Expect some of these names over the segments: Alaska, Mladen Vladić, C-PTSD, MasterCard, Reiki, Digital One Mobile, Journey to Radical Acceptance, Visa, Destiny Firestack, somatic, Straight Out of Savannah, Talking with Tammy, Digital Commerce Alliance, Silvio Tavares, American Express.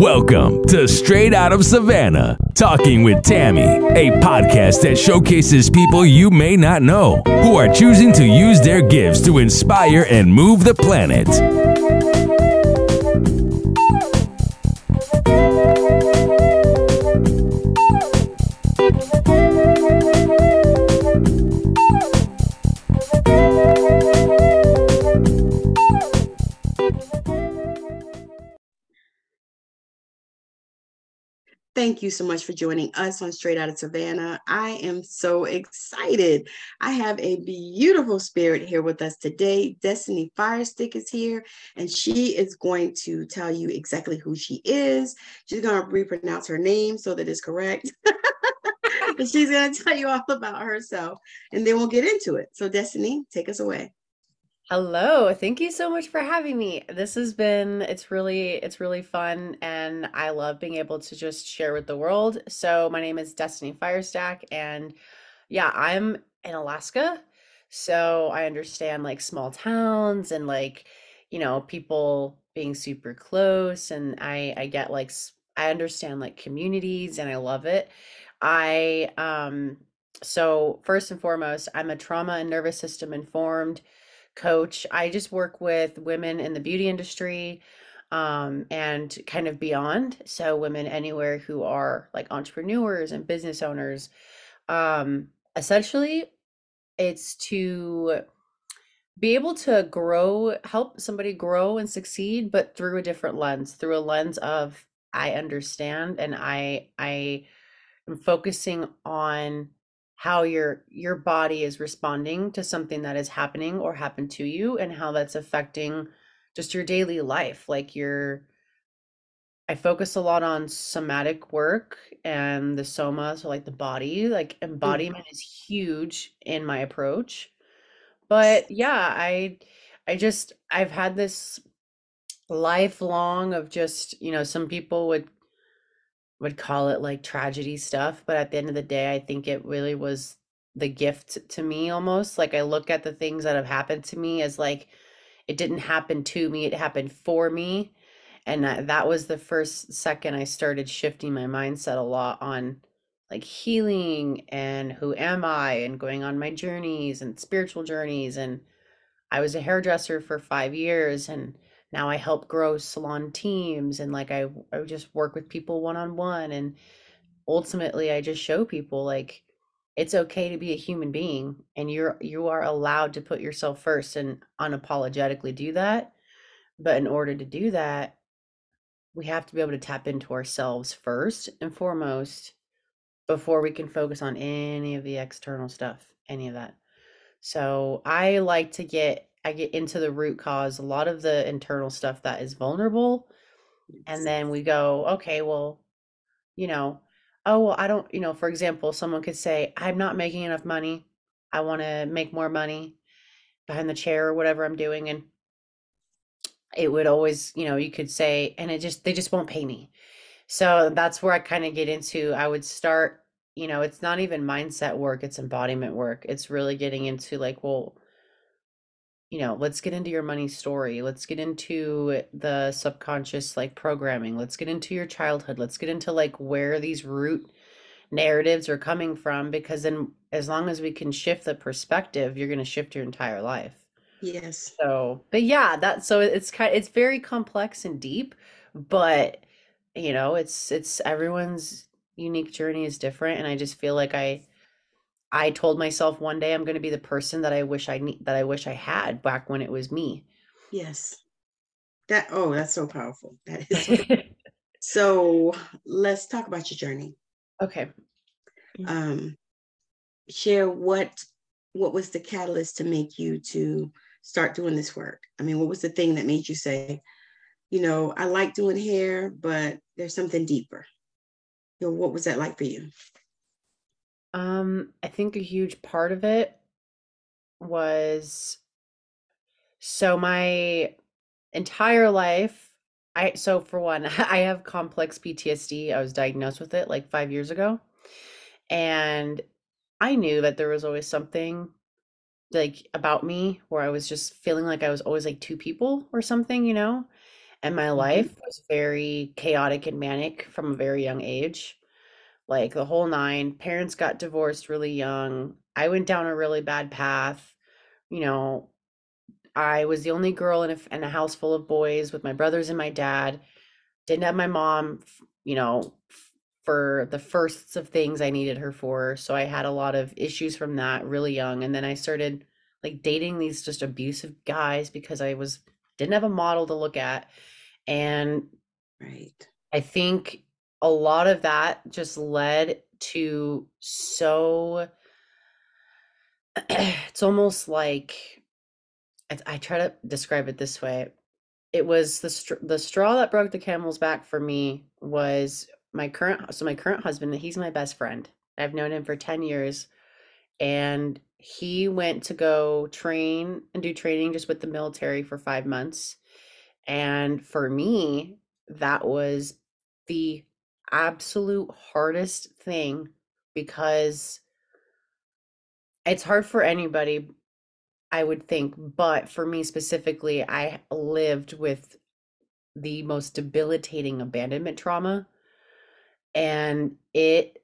Welcome to Straight Out of Savannah, Talking with Tammy, a podcast that showcases people you may not know who are choosing to use their gifts to inspire and move the planet. Thank you so much for joining us on Straight Out of Savannah. I am so excited. I have a beautiful spirit here with us today. Destiny Firestack is here, and she is going to tell you exactly who she is. She's going to repronounce her name so that it's correct. But she's going to tell you all about herself, and then we'll get into it. So Destiny, take us away. Hello. Thank you so much for having me. This has been, it's really fun. And I love being able to just share with the world. So my name is Destiny Firestack, and yeah, I'm in Alaska. So I understand like small towns and like, you know, people being super close, and I get like, I understand like communities, and I love it. So first and foremost, I'm a trauma and nervous system informed coach. I just work with women in the beauty industry and kind of beyond. So women anywhere who are like entrepreneurs and business owners. Essentially, it's to be able to grow, help somebody grow and succeed, but through a different lens, through a lens of I understand, and I am focusing on how your body is responding to something that is happening or happened to you, and how that's affecting just your daily life. Like I focus a lot on somatic work and the soma, so like the body, like embodiment is huge in my approach. But yeah, I've had this lifelong of just, you know, some people would call it like tragedy stuff, but at the end of the day, I think it really was the gift to me almost. Like I look at the things that have happened to me as like, it didn't happen to me, it happened for me. And that was the first second I started shifting my mindset a lot on like healing and who am I, and going on my journeys and spiritual journeys. And I was a hairdresser for 5 years, and now I help grow salon teams, and like I just work with people one-on-one, and ultimately I just show people like it's okay to be a human being, and you are allowed to put yourself first and unapologetically do that. But in order to do that, we have to be able to tap into ourselves first and foremost before we can focus on any of the external stuff, any of that. So I like to get into the root cause, a lot of the internal stuff that is vulnerable. And then we go, okay, well, you know, oh, well, I don't, you know, for example, someone could say, I'm not making enough money. I want to make more money behind the chair or whatever I'm doing. And it would always, you know, you could say, and they just won't pay me. So that's where I kind of get into, I would start, you know, it's not even mindset work, it's embodiment work. It's really getting into like, well, you know, let's get into your money story. Let's get into the subconscious, like programming. Let's get into your childhood. Let's get into like where these root narratives are coming from, because then as long as we can shift the perspective, you're going to shift your entire life. Yes. So, but yeah, so it's very complex and deep, but you know, it's everyone's unique journey is different. And I just feel like I told myself one day I'm going to be the person that I wish I had back when it was me. Yes. That's so powerful. That is. So let's talk about your journey. Okay. Share what was the catalyst to make you to start doing this work? I mean, what was the thing that made you say, you know, I like doing hair, but there's something deeper. You know, what was that like for you? I think a huge part of it was, so my entire life, so for one, I have complex PTSD. I was diagnosed with it like 5 years ago, and I knew that there was always something like about me where I was just feeling like I was always like two people or something, you know, And my life was very chaotic and manic from a very young age, like the whole nine. Parents got divorced really young. I went down a really bad path. You know, I was the only girl in a house full of boys with my brothers and my dad. Didn't have my mom, you know, for the firsts of things I needed her for. So I had a lot of issues from that really young. And then I started like dating these just abusive guys because I didn't have a model to look at. And right. I think a lot of that just led to it's almost like, I try to describe it this way. It was the straw that broke the camel's back for me was my current husband. He's my best friend. I've known him for 10 years. And he went to go train and do training just with the military for 5 months. And for me, that was the absolute hardest thing, because it's hard for anybody, I would think, but for me specifically, I lived with the most debilitating abandonment trauma. And it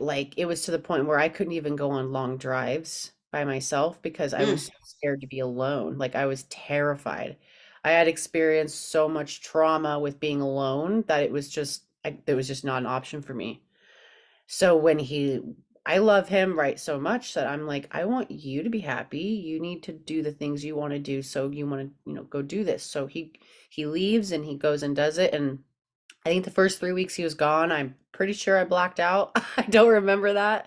like, it was to the point where I couldn't even go on long drives by myself because I was so scared to be alone. Like, I was terrified. I had experienced so much trauma with being alone that it was just, it was just not an option for me. So I love him, right, so much that I'm like, I want you to be happy. You need to do the things you want to do. So you want to, you know, go do this. So he leaves and he goes and does it. And I think the first 3 weeks he was gone, I'm pretty sure I blacked out. I don't remember that.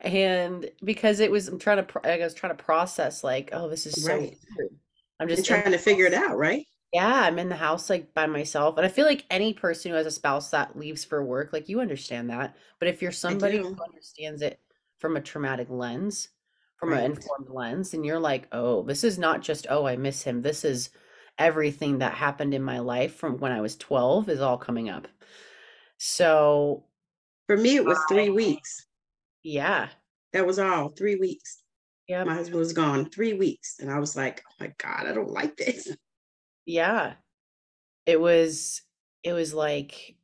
And because it was, I was trying to process, like, oh, this is so right. Weird. I'm just trying to figure it out. Right. Yeah. I'm in the house like by myself. And I feel like any person who has a spouse that leaves for work, like, you understand that. But if you're somebody who understands it from a traumatic lens, from right. an informed lens, and you're like, oh, this is not just, oh, I miss him. This is everything that happened in my life from when I was 12 is all coming up. So for me, it was 3 weeks. Yeah. That was all 3 weeks. Yeah. My husband was gone 3 weeks. And I was like, oh my God, I don't like this. Yeah. It was like,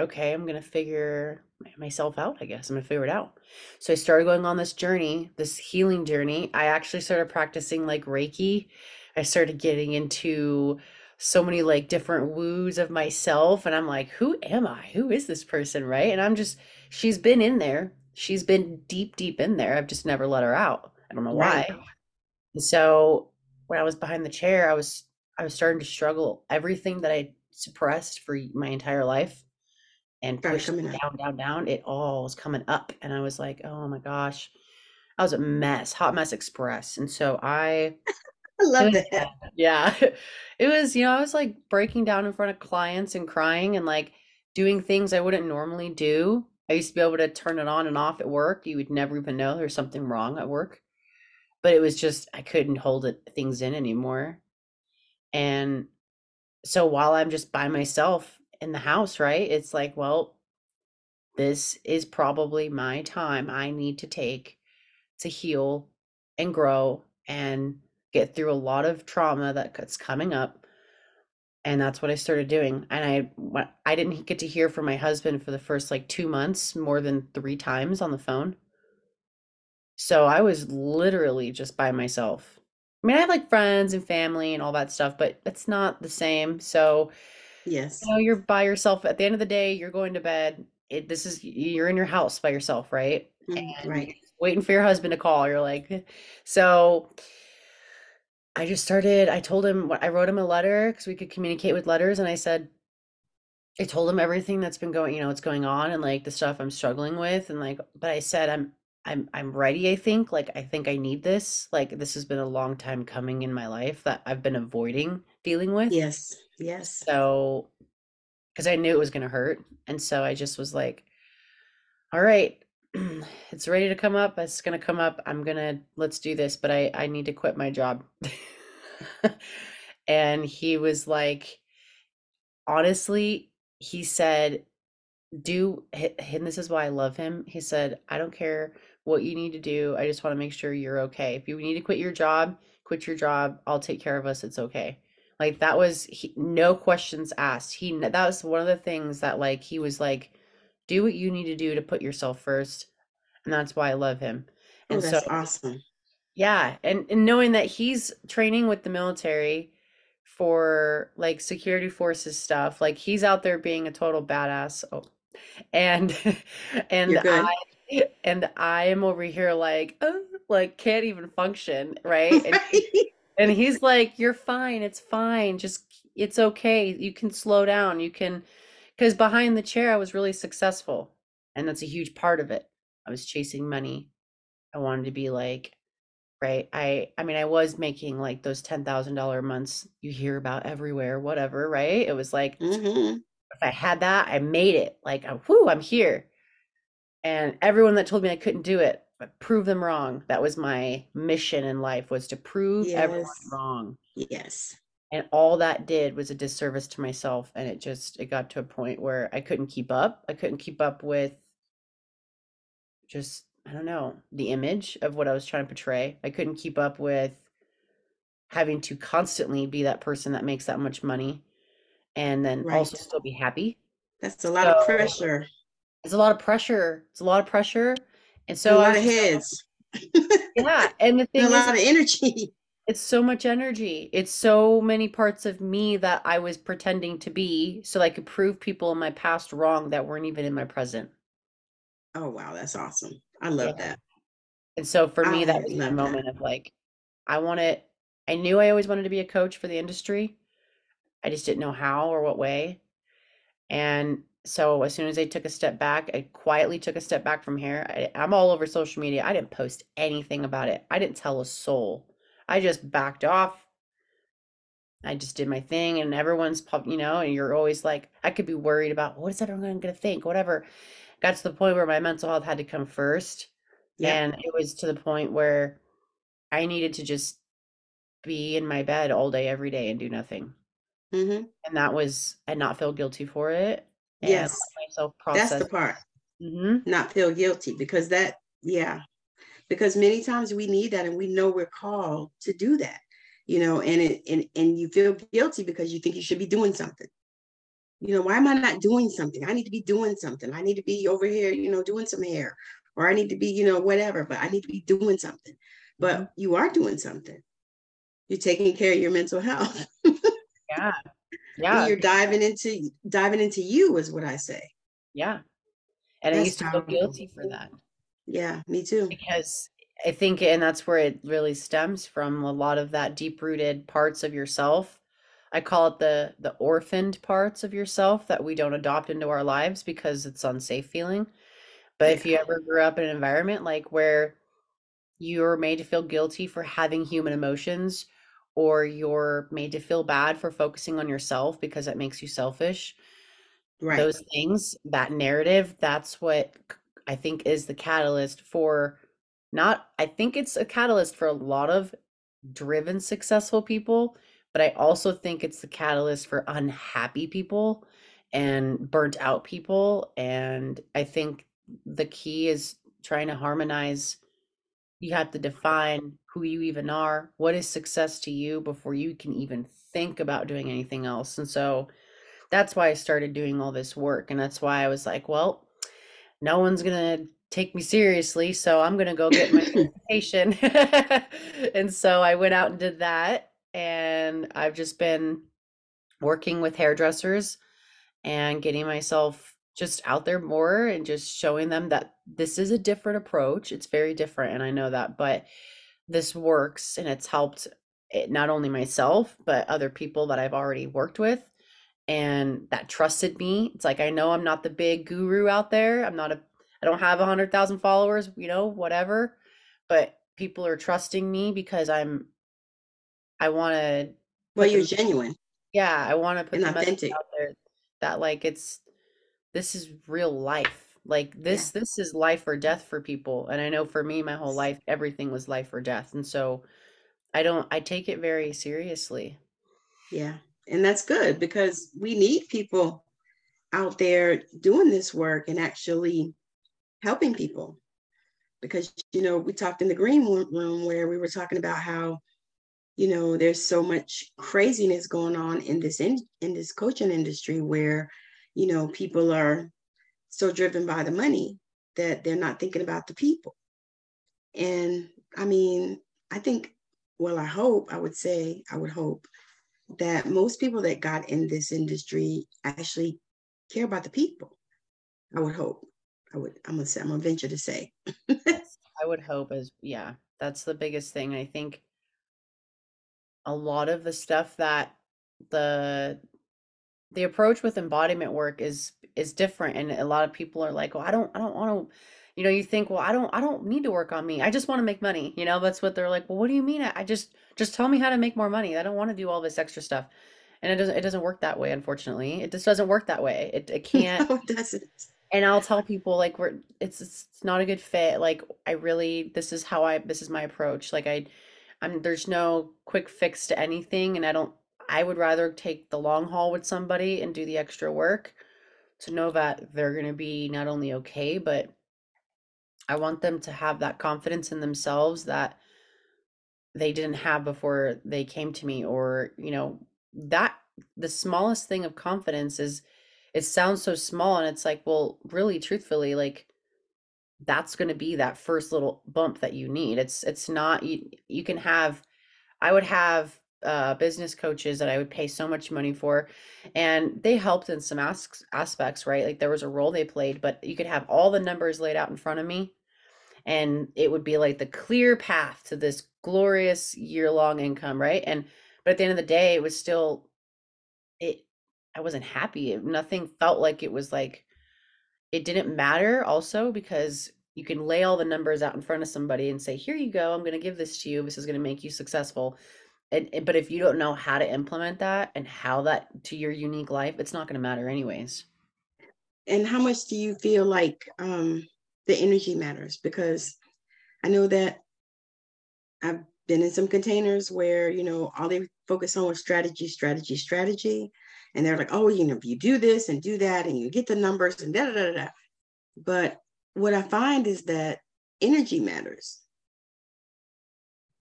okay, I'm going to figure myself out. I guess I'm going to figure it out. So I started going on this journey, this healing journey. I actually started practicing like Reiki. I started getting into so many like different woos of myself. And I'm like, who am I? Who is this person? Right. And I'm just, she's been in there. She's been deep, deep in there. I've just never let her out. I don't know why. Right. And so when I was behind the chair, I was starting to struggle. Everything that I suppressed for my entire life and pushed down, it all was coming up. And I was like, oh my gosh, I was a mess, hot mess express. And so I love that. Yeah. It was, you know, I was like breaking down in front of clients and crying and like doing things I wouldn't normally do. I used to be able to turn it on and off at work. You would never even know there's something wrong at work, but it was just, I couldn't hold things in anymore. And so while I'm just by myself in the house, right, it's like, well, this is probably my time I need to take to heal and grow and get through a lot of trauma that's coming up. And that's what I started doing. And I didn't get to hear from my husband for the first like 2 months, more than 3 times on the phone. So I was literally just by myself. I mean, I have like friends and family and all that stuff, but it's not the same. So yes, you know, you're by yourself. At the end of the day, you're going to bed. You're in your house by yourself, right? Mm-hmm. And right. Waiting for your husband to call. You're like, so I just started, I wrote him a letter because we could communicate with letters. And I told him everything that's been going, you know, what's going on and like the stuff I'm struggling with. And like, but I said, I'm ready. I think like, I think I need this. Like, this has been a long time coming in my life that I've been avoiding dealing with. Yes. Yes. So, cause I knew it was going to hurt. And so I just was like, all right, it's ready to come up. It's going to come up. Let's do this, but I need to quit my job. And he was like, honestly, he said, and this is why I love him. He said, I don't care what you need to do. I just want to make sure you're okay. If you need to quit your job, I'll take care of us. It's okay. Like that was no questions asked. That was one of the things that like, he was like, do what you need to do to put yourself first. And that's why I love him. Oh, and that's so awesome. Yeah. And knowing that he's training with the military for like security forces stuff, like he's out there being a total badass. Oh, and I am over here like, oh, like can't even function. Right. And he's like, you're fine. It's fine. Just, it's okay. You can slow down. You can, because behind the chair, I was really successful. And that's a huge part of it. I was chasing money. I wanted to be like, right. I mean, I was making like those $10,000 months you hear about everywhere, whatever. Right. It was like, if I had that, I made it. Like, whoo, I'm here. And everyone that told me I couldn't do it, but prove them wrong. That was my mission in life, was to prove everyone wrong. Yes. And all that did was a disservice to myself. And it just, it got to a point where I couldn't keep up. I couldn't keep up with just, I don't know, the image of what I was trying to portray. I couldn't keep up with having to constantly be that person that makes that much money and then also still be happy. That's a lot of pressure. It's a lot of pressure. It's a lot of pressure. And so a lot of heads. Yeah. And the thing is, a lot of energy. It's so much energy. It's so many parts of me that I was pretending to be so that I could prove people in my past wrong that weren't even in my present. Oh, wow. That's awesome. I love that. And so for me, that was my moment of like, I want to, I knew I always wanted to be a coach for the industry. I just didn't know how or what way. And so as soon as I took a step back, I quietly took a step back from here. I'm all over social media. I didn't post anything about it. I didn't tell a soul. I just backed off. I just did my thing, and everyone's, you know, and you're always like, I could be worried about what is everyone going to think, whatever. Got to the point where my mental health had to come first. Yeah. And it was to the point where I needed to just be in my bed all day, every day and do nothing. Mm-hmm. And that was, I not feel guilty for it. Yes, that's the part. Mm-hmm. Not feel guilty, because that, yeah, because many times we need that, and we know we're called to do that, you know, and it, and you feel guilty because you think you should be doing something. You know, why am I not doing something? I need to be doing something. I need to be over here, you know, doing some hair, or I need to be, you know, whatever, but I need to be doing something. But mm-hmm. you are doing something. You're taking care of your mental health. Yeah. Yeah, and you're diving into you is what I say. Yeah, and I used to feel guilty for that. Yeah, me too. Because I think, and that's where it really stems from, a lot of that deep-rooted parts of yourself. I call it the orphaned parts of yourself that we don't adopt into our lives because it's unsafe feeling. But if you ever grew up in an environment like where you're made to feel guilty for having human emotions, or you're made to feel bad for focusing on yourself because it makes you selfish. Right. Those things, that narrative, that's what I think is the catalyst for I think it's a catalyst for a lot of driven, successful people, but I also think it's the catalyst for unhappy people and burnt out people. And I think the key is trying to harmonize. You have to define who you even are, what is success to you, before you can even think about doing anything else. And so that's why I started doing all this work. And that's why I was like, well, no one's going to take me seriously, so I'm going to go get my certification. And so I went out and did that. And I've just been working with hairdressers and getting myself just out there more, and just showing them that this is a different approach. It's very different, and I know that, but this works, and it's helped not only myself, but other people that I've already worked with and that trusted me. It's like, I know I'm not the big guru out there. I don't have 100,000 followers, you know, whatever, but people are trusting me because I want to. Well, you're genuine. Yeah. I want to put the message out there that like, this is real life. Like this is life or death for people. And I know for me, my whole life, everything was life or death. And so I take it very seriously. Yeah. And that's good, because we need people out there doing this work and actually helping people. Because, you know, we talked in the green room where we were talking about how you know, there's so much craziness going on in this coaching industry where, you know, people are so driven by the money that they're not thinking about the people. And I mean, I think, well, I hope, I would hope that most people that got in this industry actually care about the people. I would hope. I'm gonna venture to say. I would hope as, yeah, that's the biggest thing. I think a lot of the stuff that the approach with embodiment work is different. And a lot of people are like, well, I don't want to, you know, you think, well, I don't need to work on me. I just want to make money. You know, that's what they're like. Well, what do you mean? I just tell me how to make more money. I don't want to do all this extra stuff. And it doesn't work that way. Unfortunately, it just doesn't work that way. It can't. No, it doesn't. And I'll tell people like, it's not a good fit. Like, this is my approach. Like there's no quick fix to anything. And I would rather take the long haul with somebody and do the extra work to know that they're going to be not only okay, but I want them to have that confidence in themselves that they didn't have before they came to me. Or, you know, that the smallest thing of confidence is, it sounds so small, and it's like, well, really truthfully, like that's going to be that first little bump that you need. It's not, you can have, I would have business coaches that I would pay so much money for, and they helped in some aspects, right? Like there was a role they played, but you could have all the numbers laid out in front of me, and it would be like the clear path to this glorious year-long income, right? But at the end of the day, it was still, I wasn't happy. Nothing felt like it was like, it didn't matter also, because you can lay all the numbers out in front of somebody and say, here you go, I'm going to give this to you. This is going to make you successful. But if you don't know how to implement that and how that to your unique life, it's not going to matter anyways. And how much do you feel like the energy matters? Because I know that I've been in some containers where, you know, all they focus on was strategy, strategy, strategy. And they're like, oh, you know, if you do this and do that and you get the numbers and da, da, da, da. But what I find is that energy matters.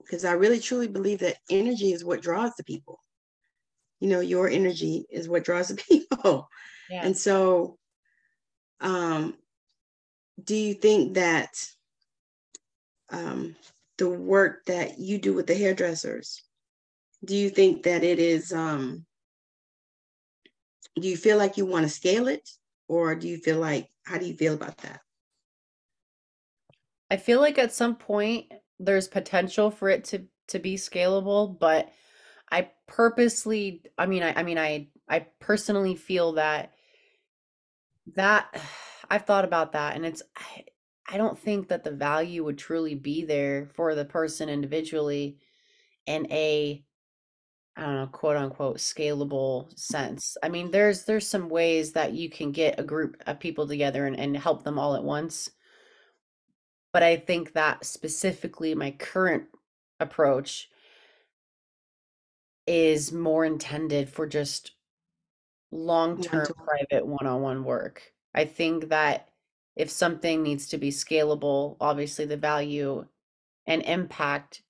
Because I really truly believe that energy is what draws the people. You know, your energy is what draws the people. Yeah. And so do you think that the work that you do with the hairdressers, do you think that it is, do you feel like you want to scale it? Or do you feel like, how do you feel about that? I feel like at some point, there's potential for it to be scalable, but I purposely, I personally feel that I've thought about that, and I don't think that the value would truly be there for the person individually in a, I don't know, quote unquote, scalable sense. I mean, there's some ways that you can get a group of people together and help them all at once. But I think that specifically my current approach is more intended for just long-term private one-on-one work. I think that if something needs to be scalable, obviously the value and impact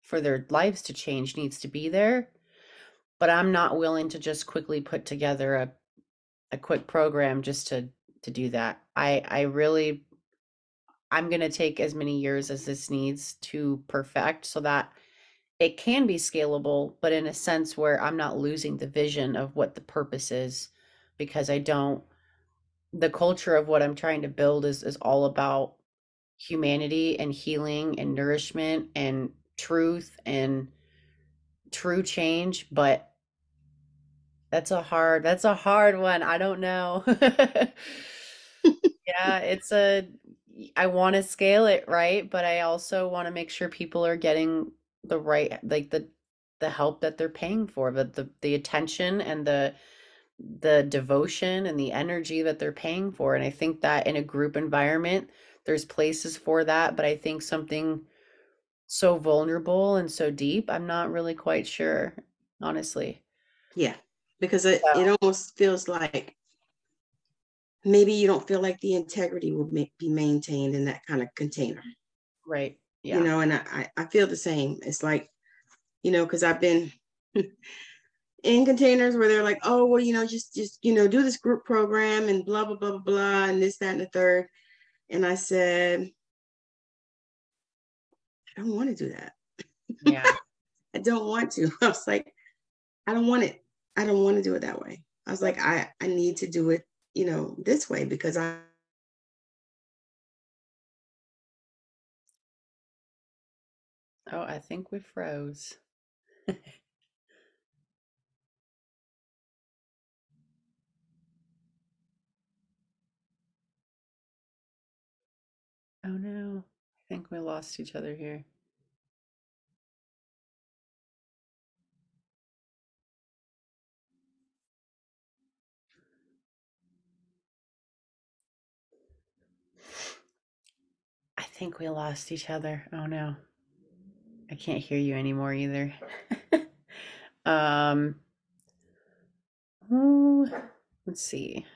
for their lives to change needs to be there. But I'm not willing to just quickly put together a quick program just to do that. I'm going to take as many years as this needs to perfect so that it can be scalable, but in a sense where I'm not losing the vision of what the purpose is, because the culture of what I'm trying to build is all about humanity and healing and nourishment and truth and true change. But that's a hard one. I don't know. Yeah, I want to scale it, right? But I also want to make sure people are getting the right, like the help that they're paying for, the attention and the devotion and the energy that they're paying for. And I think that in a group environment, there's places for that. But I think something so vulnerable and so deep, I'm not really quite sure, honestly. Yeah, because it almost feels like maybe you don't feel like the integrity will be maintained in that kind of container. Right. Yeah. You know, and I feel the same. It's like, you know, because I've been in containers where they're like, oh, well, you know, just, you know, do this group program and blah, blah, blah, blah, blah, and this, that, and the third. And I said, I don't want to do that. Yeah. I don't want to. I was like, I don't want it. I don't want to do it that way. I was like, I need to do it, you know, this way, because I think we froze. Oh no, I think we lost each other here. I think we lost each other. Oh no, I can't hear you anymore either. Let's see.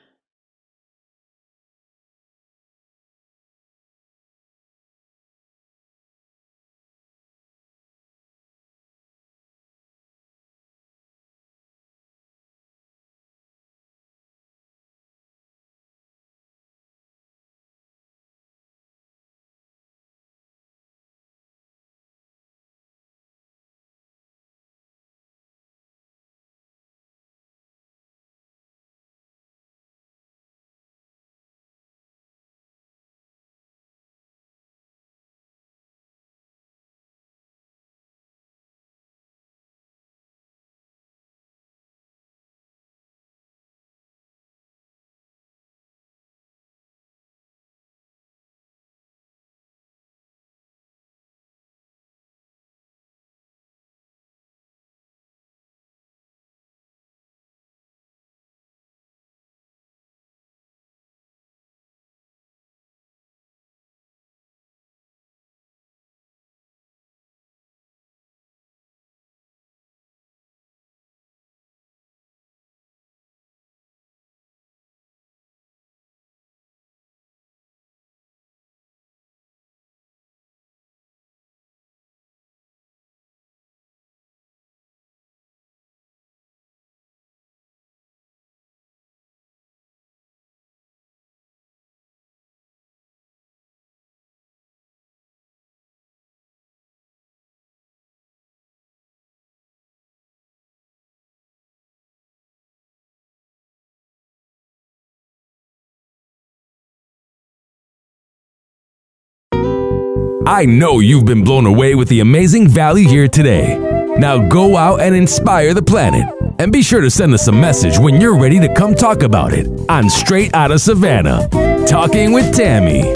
I know you've been blown away with the amazing value here today. Now go out and inspire the planet. And be sure to send us a message when you're ready to come talk about it on Straight Out of Savannah, Talking with Tammy.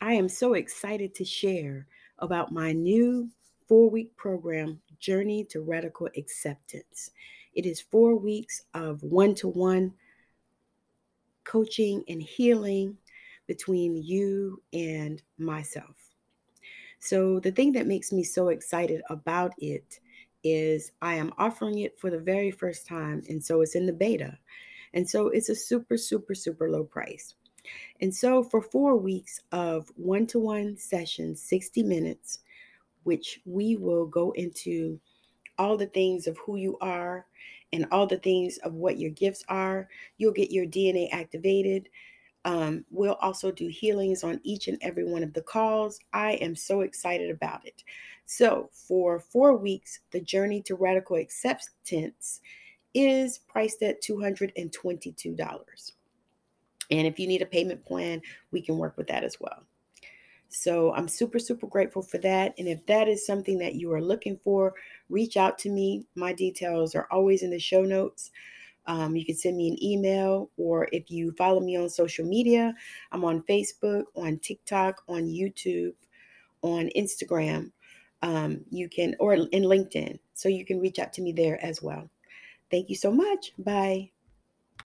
I am so excited to share about my new 4-week program, Journey to Radical Acceptance. It is 4 weeks of one-to-one coaching and healing between you and myself. So the thing that makes me so excited about it is I am offering it for the very first time, and so it's in the beta. And so it's a super, super, super low price. And so for 4 weeks of one-to-one sessions, 60 minutes, which we will go into all the things of who you are and all the things of what your gifts are. You'll get your DNA activated. We'll also do healings on each and every one of the calls. I am so excited about it. So for 4 weeks, the Journey to Radical Acceptance is priced at $222. And if you need a payment plan, we can work with that as well. So I'm super, super grateful for that. And if that is something that you are looking for, reach out to me. My details are always in the show notes. You can send me an email, or if you follow me on social media, I'm on Facebook, on TikTok, on YouTube, on Instagram. You can, or in LinkedIn. So you can reach out to me there as well. Thank you so much. Bye.